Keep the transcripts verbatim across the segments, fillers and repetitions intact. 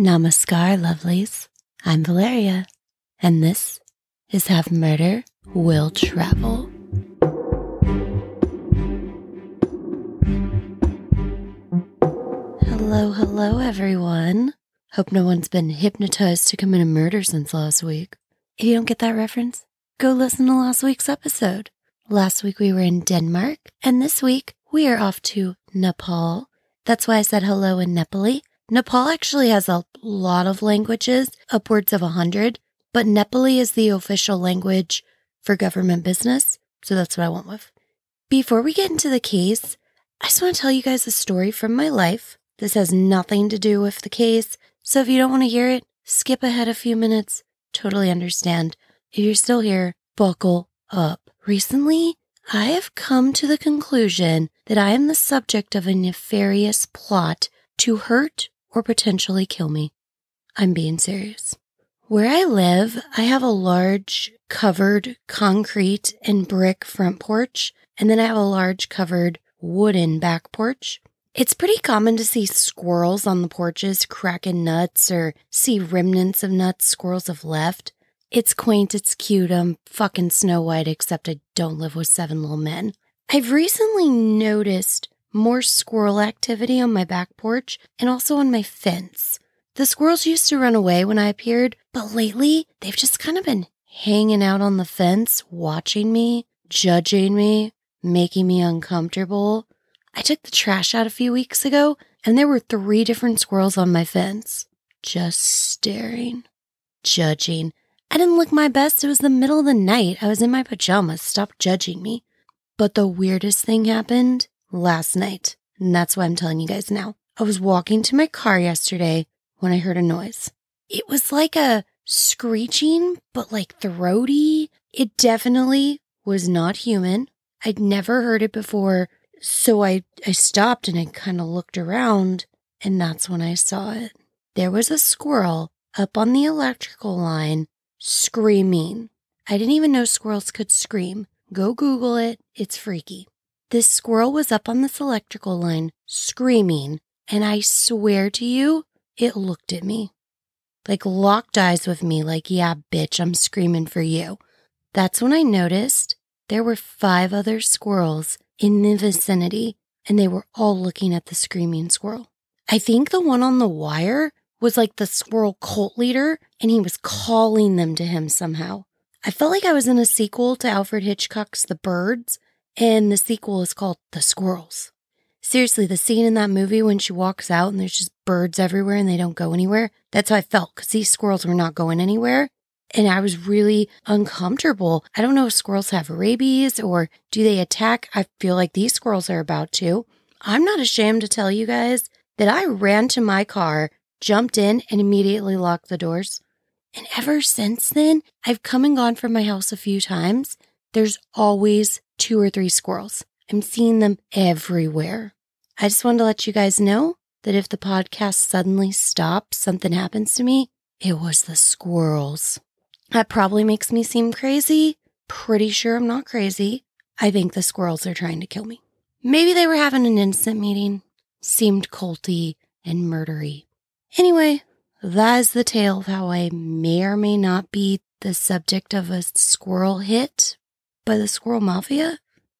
Namaskar, lovelies. I'm Valeria, and this is Have Murder, Will Travel. Hello, hello, everyone. Hope no one's been hypnotized to commit a murder since last week. If you don't get that reference, go listen to last week's episode. Last week we were in Denmark, and this week we are off to Nepal. That's why I said hello in Nepali. Nepal actually has a lot of languages, upwards of one hundred, but Nepali is the official language for government business, so that's what I went with. Before we get into the case, I just want to tell you guys a story from my life. This has nothing to do with the case, so if you don't want to hear it, skip ahead a few minutes. Totally understand. If you're still here, buckle up. Recently, I have come to the conclusion that I am the subject of a nefarious plot to hurt or potentially kill me. I'm being serious. Where I live, I have a large covered concrete and brick front porch, and then I have a large covered wooden back porch. It's pretty common to see squirrels on the porches cracking nuts or see remnants of nuts squirrels have left. It's quaint, it's cute, I'm fucking Snow White, except I don't live with seven little men. I've recently noticed more squirrel activity on my back porch and also on my fence. The squirrels used to run away when I appeared, but lately they've just kind of been hanging out on the fence, watching me, judging me, making me uncomfortable. I took the trash out a few weeks ago, and there were three different squirrels on my fence, just staring, judging. I didn't look my best. It was the middle of the night. I was in my pajamas. Stop judging me. But the weirdest thing happened last night, and that's why I'm telling you guys now. I was walking to my car yesterday when I heard a noise. It was like a screeching, but like throaty. It definitely was not human. I'd never heard it before, so I, I stopped and I kind of looked around, and that's when I saw it. There was a squirrel up on the electrical line screaming. I didn't even know squirrels could scream. Go Google it. It's freaky. This squirrel was up on this electrical line screaming, and I swear to you, it looked at me. Like locked eyes with me, like, yeah, bitch, I'm screaming for you. That's when I noticed there were five other squirrels in the vicinity, and they were all looking at the screaming squirrel. I think the one on the wire was like the squirrel cult leader, and he was calling them to him somehow. I felt like I was in a sequel to Alfred Hitchcock's The Birds, and the sequel is called The Squirrels. Seriously, the scene in that movie when she walks out and there's just birds everywhere and they don't go anywhere, that's how I felt, because these squirrels were not going anywhere, and I was really uncomfortable. I don't know if squirrels have rabies or do they attack. I feel like these squirrels are about to. I'm not ashamed to tell you guys that I ran to my car, jumped in, and immediately locked the doors. And ever since then, I've come and gone from my house a few times. There's always two or three squirrels. I'm seeing them everywhere. I just wanted to let you guys know that if the podcast suddenly stops, something happens to me, it was the squirrels. That probably makes me seem crazy. Pretty sure I'm not crazy. I think the squirrels are trying to kill me. Maybe they were having an instant meeting. Seemed culty and murdery. Anyway, that is the tale of how I may or may not be the subject of a squirrel hit by the squirrel mafia.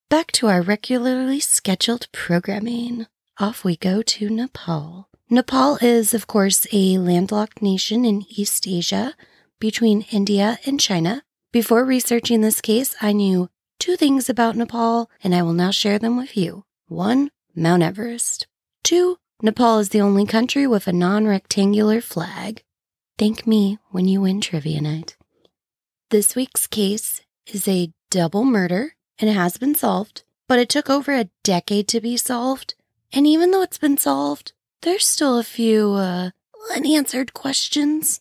Back to our regularly scheduled programming. Off we go to Nepal. Nepal is, of course, a landlocked nation in East Asia between India and China. Before researching this case, I knew two things about Nepal, and I will now share them with you. One, Mount Everest. Two, Nepal is the only country with a non-rectangular flag. Thank me when you win trivia night. This week's case is a double murder, and it has been solved, but it took over a decade to be solved, and even though it's been solved, there's still a few uh, unanswered questions.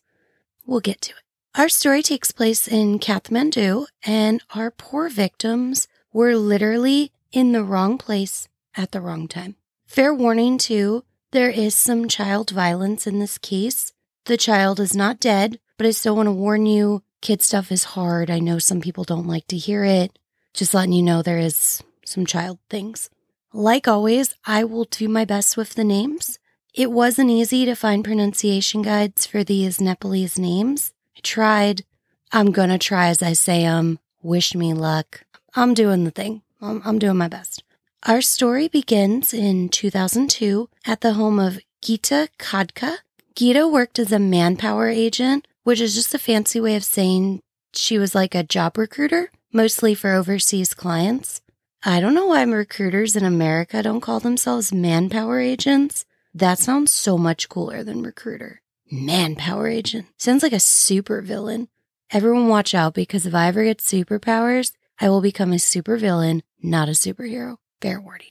We'll get to it. Our story takes place in Kathmandu, and our poor victims were literally in the wrong place at the wrong time. Fair warning, too, there is some child violence in this case. The child is not dead, but I still want to warn you, kid stuff is hard. I know some people don't like to hear it. Just letting you know there is some child things. Like always, I will do my best with the names. It wasn't easy to find pronunciation guides for these Nepalese names. I tried. I'm going to try as I say 'em. Wish me luck. I'm doing the thing. I'm, I'm doing my best. Our story begins in two thousand two at the home of Gita Khadka. Gita worked as a manpower agent, which is just a fancy way of saying she was like a job recruiter, mostly for overseas clients. I don't know why recruiters in America don't call themselves manpower agents. That sounds so much cooler than recruiter. Manpower agent. Sounds like a super villain. Everyone watch out, because if I ever get superpowers, I will become a super villain, not a superhero. Fair warning.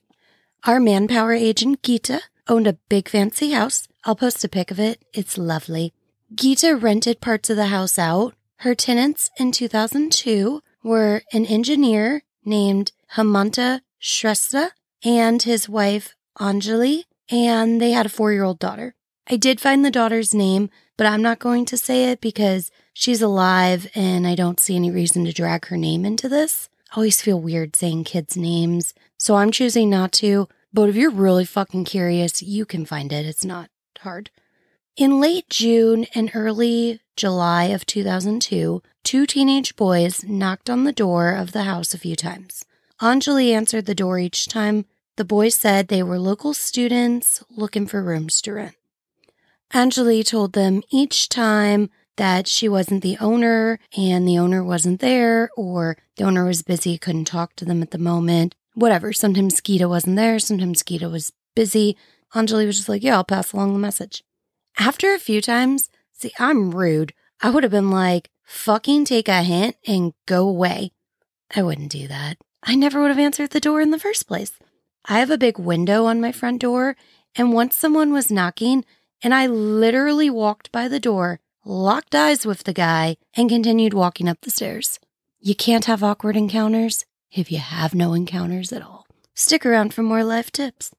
Our manpower agent, Gita, owned a big fancy house. I'll post a pic of it. It's lovely. Gita rented parts of the house out. Her tenants in two thousand two were an engineer named Hemanta Shrestha and his wife, Anjali, and they had a four-year-old daughter. I did find the daughter's name, but I'm not going to say it because she's alive and I don't see any reason to drag her name into this. I always feel weird saying kids' names, so I'm choosing not to. But if you're really fucking curious, you can find it. It's not hard. In late June and early July of two thousand two, two teenage boys knocked on the door of the house a few times. Anjali answered the door each time. The boys said they were local students looking for rooms to rent. Anjali told them each time that she wasn't the owner and the owner wasn't there, or the owner was busy, couldn't talk to them at the moment. Whatever. Sometimes Gita wasn't there. Sometimes Gita was busy. Anjali was just like, yeah, I'll pass along the message. After a few times, see, I'm rude. I would have been like, fucking take a hint and go away. I wouldn't do that. I never would have answered the door in the first place. I have a big window on my front door, and once someone was knocking, and I literally walked by the door, locked eyes with the guy, and continued walking up the stairs. You can't have awkward encounters if you have no encounters at all. Stick around for more life tips.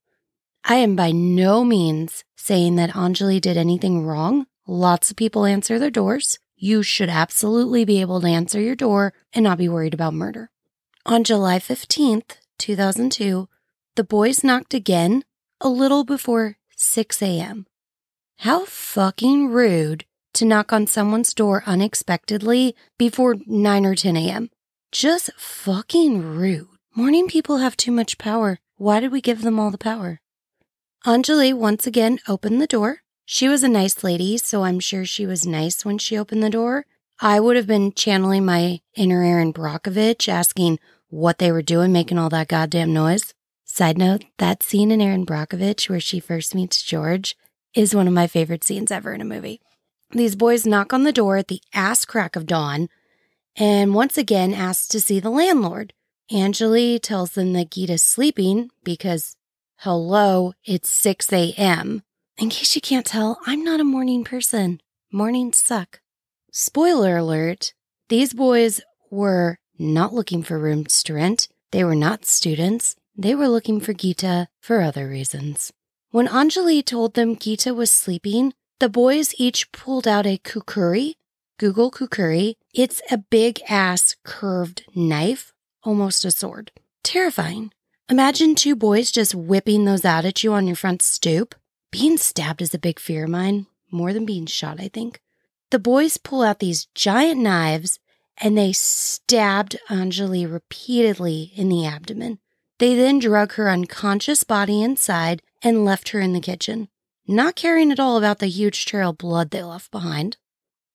I am by no means saying that Anjali did anything wrong. Lots of people answer their doors. You should absolutely be able to answer your door and not be worried about murder. On July fifteenth, two thousand two, the boys knocked again a little before six a.m. How fucking rude to knock on someone's door unexpectedly before nine or ten a.m. Just fucking rude. Morning people have too much power. Why did we give them all the power? Anjali once again opened the door. She was a nice lady, so I'm sure she was nice when she opened the door. I would have been channeling my inner Erin Brockovich, asking what they were doing, making all that goddamn noise. Side note, that scene in Erin Brockovich where she first meets George is one of my favorite scenes ever in a movie. These boys knock on the door at the ass crack of dawn and once again ask to see the landlord. Anjali tells them that Gita's sleeping because, hello, it's six a.m. In case you can't tell, I'm not a morning person. Mornings suck. Spoiler alert, these boys were not looking for rooms to rent. They were not students. They were looking for Gita for other reasons. When Anjali told them Gita was sleeping, the boys each pulled out a kukuri. Google kukuri. It's a big-ass curved knife, almost a sword. Terrifying. Imagine two boys just whipping those out at you on your front stoop. Being stabbed is a big fear of mine, more than being shot, I think. The boys pull out these giant knives, and they stabbed Anjali repeatedly in the abdomen. They then drug her unconscious body inside and left her in the kitchen, not caring at all about the huge trail of blood they left behind.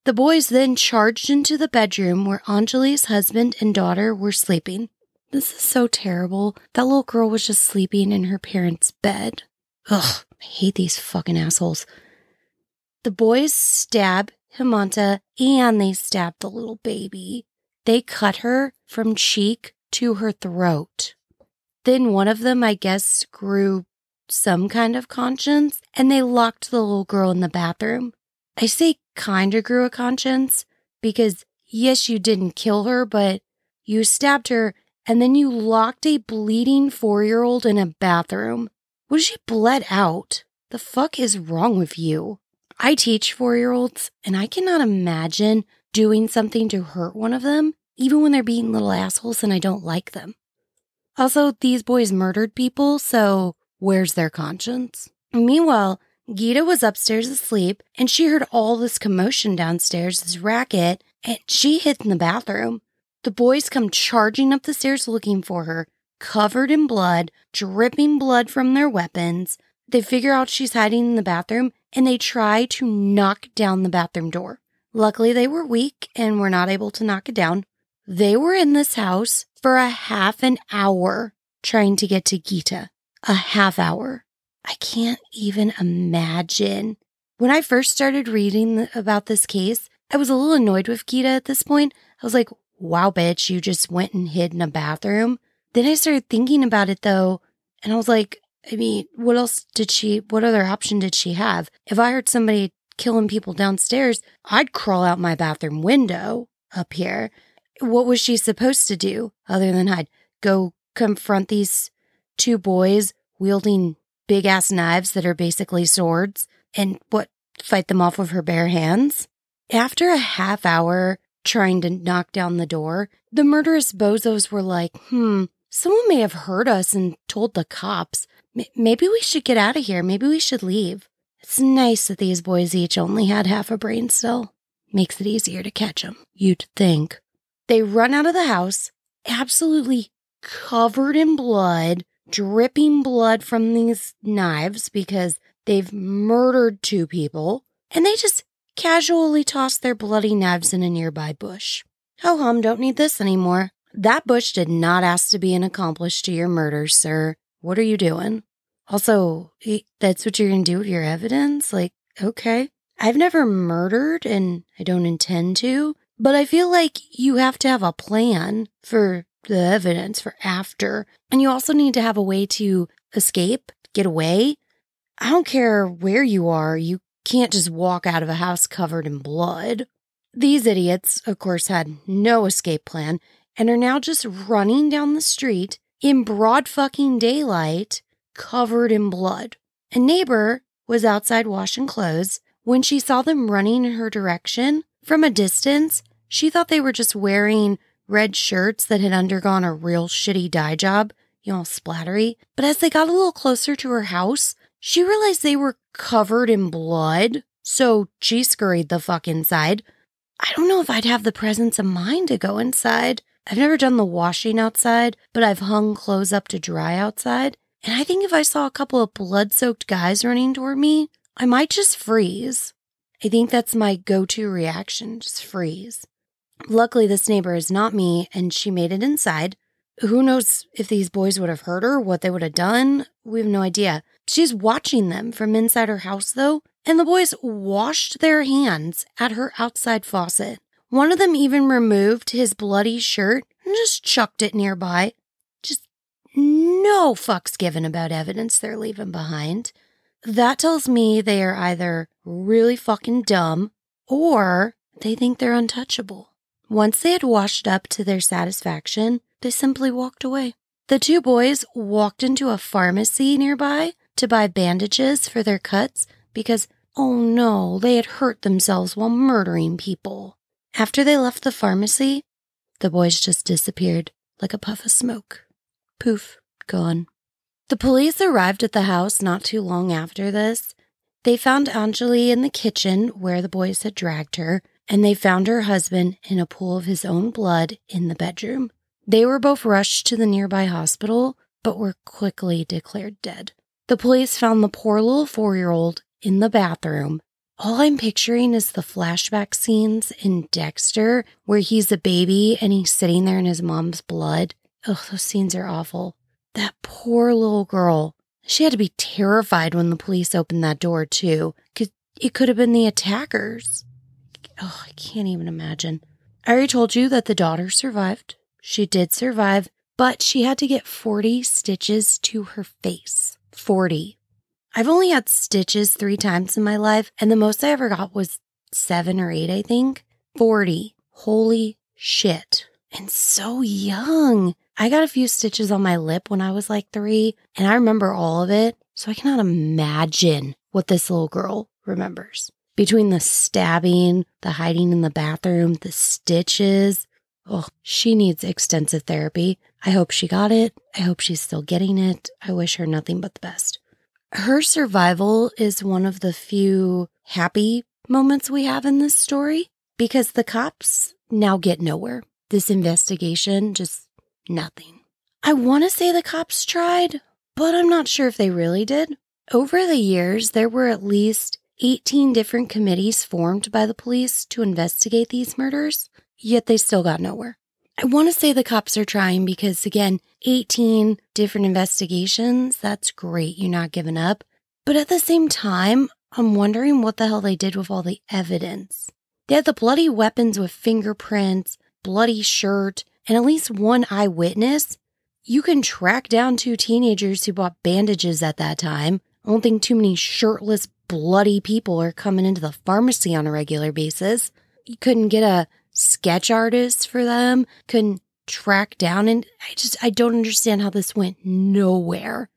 The boys then charged into the bedroom where Anjali's husband and daughter were sleeping. This is so terrible. That little girl was just sleeping in her parents' bed. Ugh, I hate these fucking assholes. The boys stab Hemanta and they stab the little baby. They cut her from cheek to her throat. Then one of them, I guess, grew some kind of conscience and they locked the little girl in the bathroom. I say kind of grew a conscience because, yes, you didn't kill her, but you stabbed her. And then you locked a bleeding four-year-old in a bathroom. What if she bled out? The fuck is wrong with you? I teach four-year-olds, and I cannot imagine doing something to hurt one of them, even when they're being little assholes and I don't like them. Also, these boys murdered people, so where's their conscience? Meanwhile, Gita was upstairs asleep, and she heard all this commotion downstairs, this racket, and she hid in the bathroom. The boys come charging up the stairs looking for her, covered in blood, dripping blood from their weapons. They figure out she's hiding in the bathroom, and they try to knock down the bathroom door. Luckily, they were weak and were not able to knock it down. They were in this house for a half an hour trying to get to Gita. A half hour. I can't even imagine. When I first started reading about this case, I was a little annoyed with Gita at this point. I was like, wow, bitch, you just went and hid in a bathroom. Then I started thinking about it, though, and I was like, I mean, what else did she, what other option did she have? If I heard somebody killing people downstairs, I'd crawl out my bathroom window up here. What was she supposed to do other than hide? Go confront these two boys wielding big-ass knives that are basically swords and, what, fight them off with her bare hands? After a half hour trying to knock down the door, the murderous bozos were like, hmm, someone may have heard us and told the cops. Maybe we should get out of here. Maybe we should leave. It's nice that these boys each only had half a brain still. Makes it easier to catch them, you'd think. They run out of the house, absolutely covered in blood, dripping blood from these knives because they've murdered two people, and they just casually toss their bloody knives in a nearby bush. Ho-hum, don't need this anymore. That bush did not ask to be an accomplice to your murder, sir. What are you doing? Also, that's what you're going to do with your evidence? Like, okay. I've never murdered, and I don't intend to, but I feel like you have to have a plan for the evidence, for after. And you also need to have a way to escape, get away. I don't care where you are. You can't just walk out of a house covered in blood. These idiots, of course, had no escape plan and are now just running down the street in broad fucking daylight, covered in blood. A neighbor was outside washing clothes. When she saw them running in her direction from a distance, she thought they were just wearing red shirts that had undergone a real shitty dye job, you know, splattery. But as they got a little closer to her house, she realized they were covered in blood, so she scurried the fuck inside. I don't know if I'd have the presence of mind to go inside. I've never done the washing outside, but I've hung clothes up to dry outside. And I think if I saw a couple of blood-soaked guys running toward me, I might just freeze. I think that's my go-to reaction, just freeze. Luckily, this neighbor is not me, and she made it inside. Who knows if these boys would have heard her, what they would have done? We have no idea. She's watching them from inside her house, though, and the boys washed their hands at her outside faucet. One of them even removed his bloody shirt and just chucked it nearby. Just no fucks given about evidence they're leaving behind. That tells me they are either really fucking dumb or they think they're untouchable. Once they had washed up to their satisfaction, they simply walked away. The two boys walked into a pharmacy nearby to buy bandages for their cuts because, oh no, they had hurt themselves while murdering people. After they left the pharmacy, the boys just disappeared like a puff of smoke. Poof, gone. The police arrived at the house not too long after this. They found Anjali in the kitchen where the boys had dragged her, and they found her husband in a pool of his own blood in the bedroom. They were both rushed to the nearby hospital, but were quickly declared dead. The police found the poor little four-year-old in the bathroom. All I'm picturing is the flashback scenes in Dexter where he's a baby and he's sitting there in his mom's blood. Ugh, those scenes are awful. That poor little girl. She had to be terrified when the police opened that door, too. It could have been the attackers. Oh, I can't even imagine. I already told you that the daughter survived. She did survive, but she had to get forty stitches to her face. forty. I've only had stitches three times in my life, and the most I ever got was seven or eight, I think. forty. Holy shit. And so young. I got a few stitches on my lip when I was like three, and I remember all of it, so I cannot imagine what this little girl remembers. Between the stabbing, the hiding in the bathroom, the stitches, oh, she needs extensive therapy. I hope she got it. I hope she's still getting it. I wish her nothing but the best. Her survival is one of the few happy moments we have in this story because the cops now get nowhere. This investigation, just nothing. I want to say the cops tried, but I'm not sure if they really did. Over the years, there were at least eighteen different committees formed by the police to investigate these murders, yet they still got nowhere. I want to say the cops are trying because, again, eighteen different investigations, that's great, you're not giving up. But at the same time, I'm wondering what the hell they did with all the evidence. They had the bloody weapons with fingerprints, bloody shirt, and at least one eyewitness. You can track down two teenagers who bought bandages at that time. I don't think too many shirtless, bloody people are coming into the pharmacy on a regular basis. You couldn't get a sketch artist for them, couldn't track down, and I just, I don't understand how this went nowhere.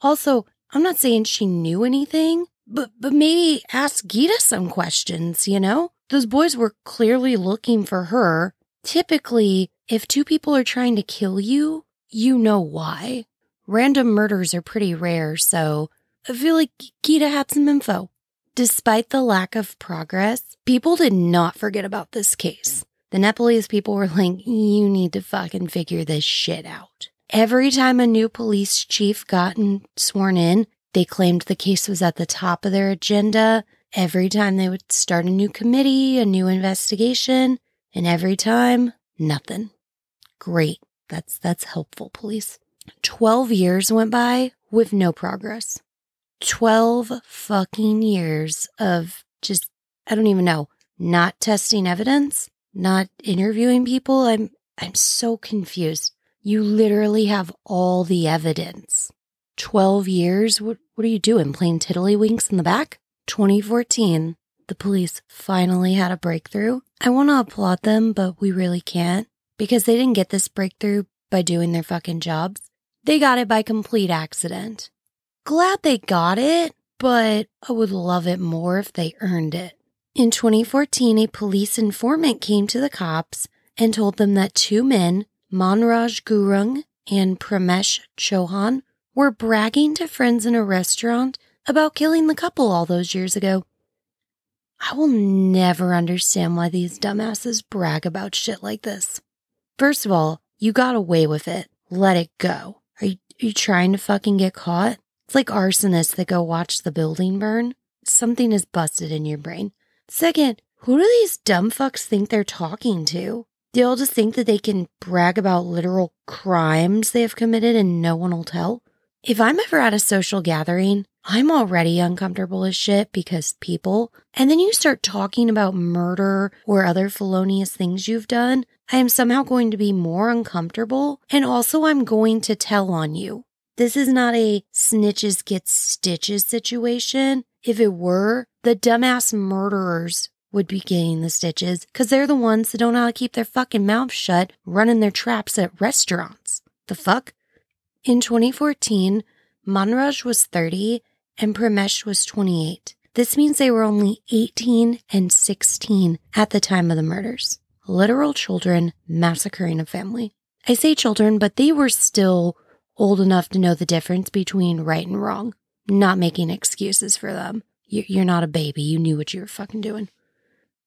Also, I'm not saying she knew anything, but, but maybe ask Gita some questions, you know? Those boys were clearly looking for her. Typically, if two people are trying to kill you, you know why. Random murders are pretty rare, so I feel like Gita had some info. Despite the lack of progress, people did not forget about this case. The Nepalese people were like, you need to fucking figure this shit out. Every time a new police chief got sworn in, they claimed the case was at the top of their agenda. Every time they would start a new committee, a new investigation, and every time, nothing. Great. That's, that's helpful, police. Twelve years went by with no progress. twelve fucking years of just, I don't even know, not testing evidence, not interviewing people. I'm I'm so confused. You literally have all the evidence. twelve years? What, what are you doing, playing tiddlywinks in the back? twenty fourteen, the police finally had a breakthrough. I want to applaud them, but we really can't because they didn't get this breakthrough by doing their fucking jobs. They got it by complete accident. Glad they got it, but I would love it more if they earned it. In twenty fourteen, a police informant came to the cops and told them that two men, Manraj Gurung and Pramesh Chauhan, were bragging to friends in a restaurant about killing the couple all those years ago. I will never understand why these dumbasses brag about shit like this. First of all, you got away with it. Let it go. Are you, are you trying to fucking get caught? It's like arsonists that go watch the building burn. Something is busted in your brain. Second, who do these dumb fucks think they're talking to? They all just think that they can brag about literal crimes they have committed and no one will tell. If I'm ever at a social gathering, I'm already uncomfortable as shit because people, and then you start talking about murder or other felonious things you've done, I am somehow going to be more uncomfortable, and also I'm going to tell on you. This is not a snitches get stitches situation. If it were, the dumbass murderers would be getting the stitches because they're the ones that don't know how to keep their fucking mouth shut running their traps at restaurants. The fuck? In twenty fourteen, Manraj was thirty and Pramesh was twenty-eight. This means they were only eighteen and sixteen at the time of the murders. Literal children massacring a family. I say children, but they were still old enough to know the difference between right and wrong. Not making excuses for them. You're not a baby. You knew what you were fucking doing.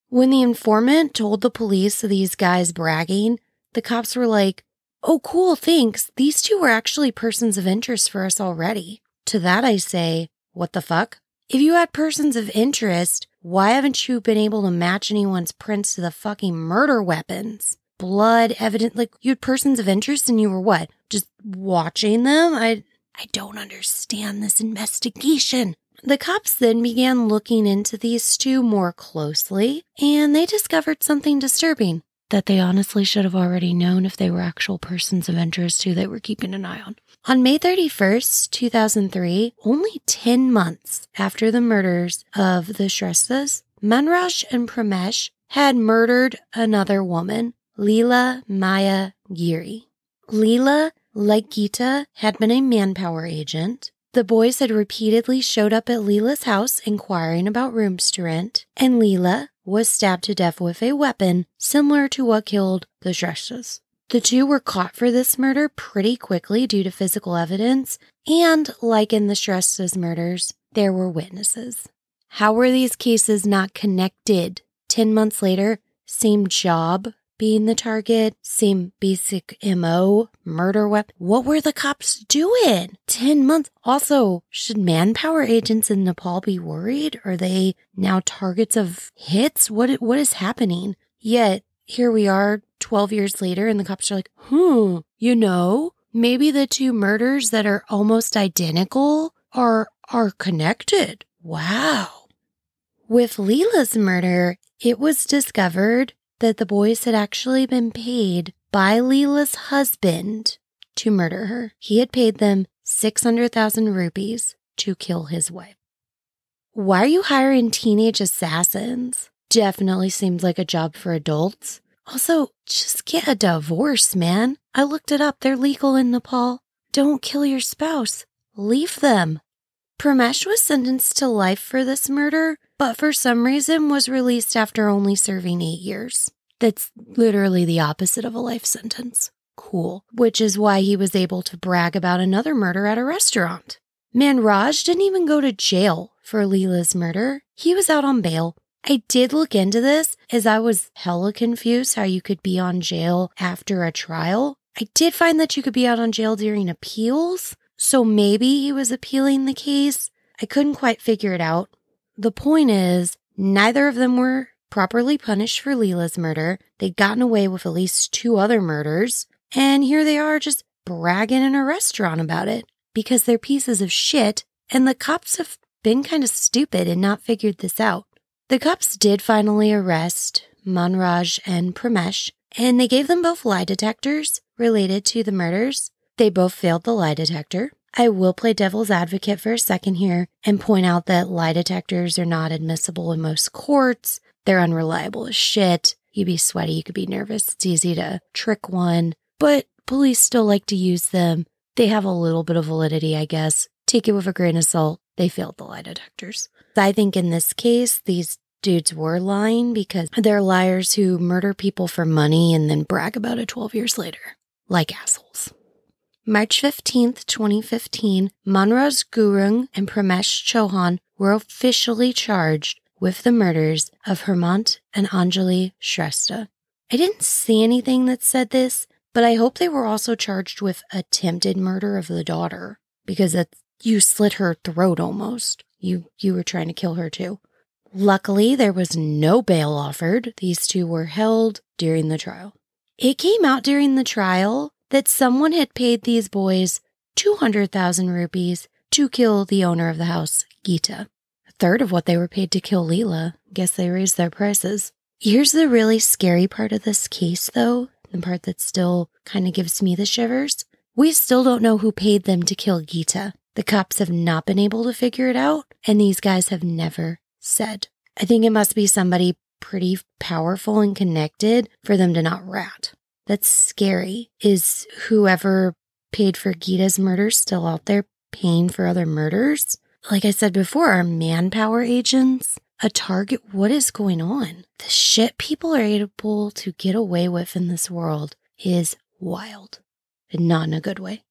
When the informant told the police of these guys bragging, the cops were like, oh, cool, thanks. These two were actually persons of interest for us already. To that I say, what the fuck? If you had persons of interest, why haven't you been able to match anyone's prints to the fucking murder weapons? Blood, evidence, like you had persons of interest and you were what? Just watching them? I I don't understand this investigation. The cops then began looking into these two more closely, and they discovered something disturbing that they honestly should have already known if they were actual persons of interest who they were keeping an eye on. On May thirty-first, two thousand three, only ten months after the murders of the Shrestha's, Manraj and Pramesh had murdered another woman, Leela Maya Giri. Leela, like Gita, had been a manpower agent. The boys had repeatedly showed up at Leela's house inquiring about rooms to rent, and Leela was stabbed to death with a weapon similar to what killed the Shrestha's. The two were caught for this murder pretty quickly due to physical evidence, and, like in the Shrestha's murders, there were witnesses. How were these cases not connected? Ten months later, same job being the target, same basic M O, murder weapon. What were the cops doing? Ten months. Also, should manpower agents in Nepal be worried? Are they now targets of hits? What What is happening? Yet, here we are twelve years later, and the cops are like, hmm, you know, maybe the two murders that are almost identical are are connected. Wow. With Leela's murder, it was discovered that the boys had actually been paid by Leela's husband to murder her. He had paid them six hundred thousand rupees to kill his wife. Why are you hiring teenage assassins? Definitely seems like a job for adults. Also, just get a divorce, man. I looked it up. They're legal in Nepal. Don't kill your spouse. Leave them. Pramesh was sentenced to life for this murder, but for some reason was released after only serving eight years. That's literally the opposite of a life sentence. Cool. Which is why he was able to brag about another murder at a restaurant. Manraj didn't even go to jail for Leela's murder. He was out on bail. I did look into this, as I was hella confused how you could be on jail after a trial. I did find that you could be out on jail during appeals, so maybe he was appealing the case. I couldn't quite figure it out. The point is, neither of them were properly punished for Leela's murder. They'd gotten away with at least two other murders, and here they are just bragging in a restaurant about it because they're pieces of shit, and the cops have been kind of stupid and not figured this out. The cops did finally arrest Manraj and Pramesh, and they gave them both lie detectors related to the murders. They both failed the lie detector. I will play devil's advocate for a second here and point out that lie detectors are not admissible in most courts. They're unreliable as shit. You'd be sweaty, you could be nervous. It's easy to trick one, but police still like to use them. They have a little bit of validity, I guess. Take it with a grain of salt. They failed the lie detectors. I think in this case, these dudes were lying because they're liars who murder people for money and then brag about it twelve years later. Like assholes. March fifteenth, twenty fifteen, Manraj Gurung and Pramesh Chauhan were officially charged with the murders of Hemanta and Anjali Shrestha. I didn't see anything that said this, but I hope they were also charged with attempted murder of the daughter because that's, you slit her throat almost. You you were trying to kill her too. Luckily, there was no bail offered. These two were held during the trial. It came out during the trial that someone had paid these boys two hundred thousand rupees to kill the owner of the house, Gita. A third of what they were paid to kill Leela. Guess they raised their prices. Here's the really scary part of this case, though, the part that still kind of gives me the shivers. We still don't know who paid them to kill Gita. The cops have not been able to figure it out, and these guys have never said. I think it must be somebody pretty powerful and connected for them to not rat. That's scary. Is whoever paid for Gita's murder still out there paying for other murders? Like I said before, are manpower agents a target? What is going on? The shit people are able to get away with in this world is wild, and not in a good way.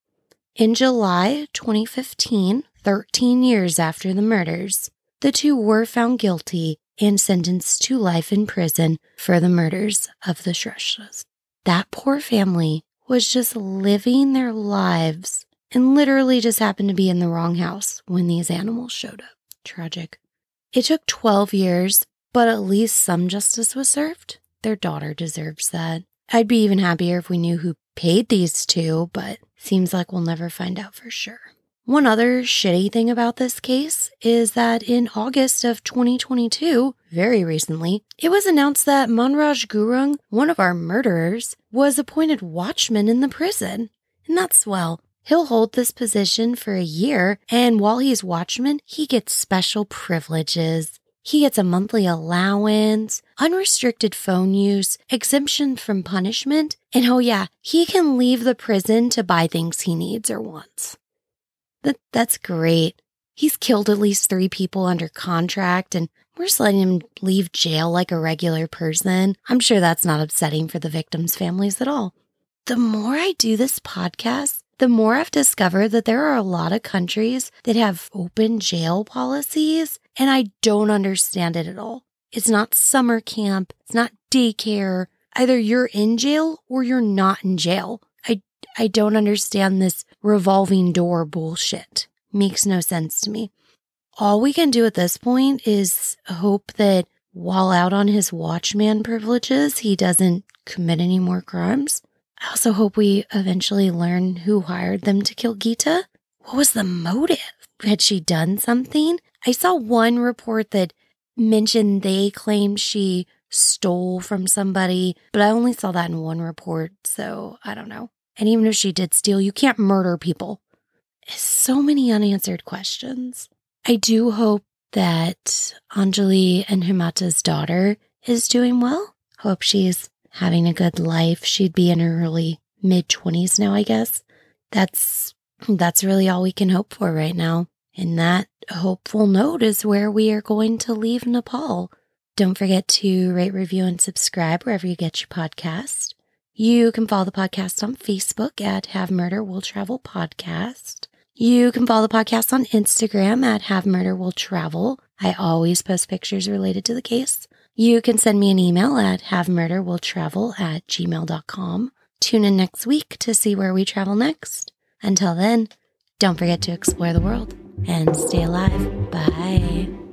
In July twenty fifteen, thirteen years after the murders, the two were found guilty and sentenced to life in prison for the murders of the Shrestha's. That poor family was just living their lives and literally just happened to be in the wrong house when these animals showed up. Tragic. It took twelve years, but at least some justice was served. Their daughter deserves that. I'd be even happier if we knew who paid these two, but seems like we'll never find out for sure. One other shitty thing about this case is that in August of twenty twenty-two, very recently, it was announced that Manraj Gurung, one of our murderers, was appointed watchman in the prison. And that's, well, he'll hold this position for a year, and while he's watchman, he gets special privileges. He gets a monthly allowance, unrestricted phone use, exemption from punishment, and oh yeah, he can leave the prison to buy things he needs or wants. That That's great. He's killed at least three people under contract, and we're just letting him leave jail like a regular person. I'm sure that's not upsetting for the victims' families at all. The more I do this podcast, the more I've discovered that there are a lot of countries that have open jail policies, and I don't understand it at all. It's not summer camp. It's not daycare. Either you're in jail or you're not in jail. I, I don't understand this revolving door bullshit. Makes no sense to me. All we can do at this point is hope that while out on his watchman privileges, he doesn't commit any more crimes. I also hope we eventually learn who hired them to kill Gita. What was the motive? Had she done something? I saw one report that mentioned they claimed she stole from somebody, but I only saw that in one report, so I don't know. And even if she did steal, you can't murder people. So many unanswered questions. I do hope that Anjali and Hemanta's daughter is doing well. Hope she's having a good life. She'd be in her early mid-twenties now, I guess. That's that's really all we can hope for right now. And that hopeful note is where we are going to leave Nepal. Don't forget to rate, review, and subscribe wherever you get your podcast. You can follow the podcast on Facebook at Have Murder, Will Travel Podcast. You can follow the podcast on Instagram at Have Murder, Will Travel. I always post pictures related to the case. You can send me an email at havemurderwilltravel at gmail dot com. Tune in next week to see where we travel next. Until then, don't forget to explore the world and stay alive. Bye.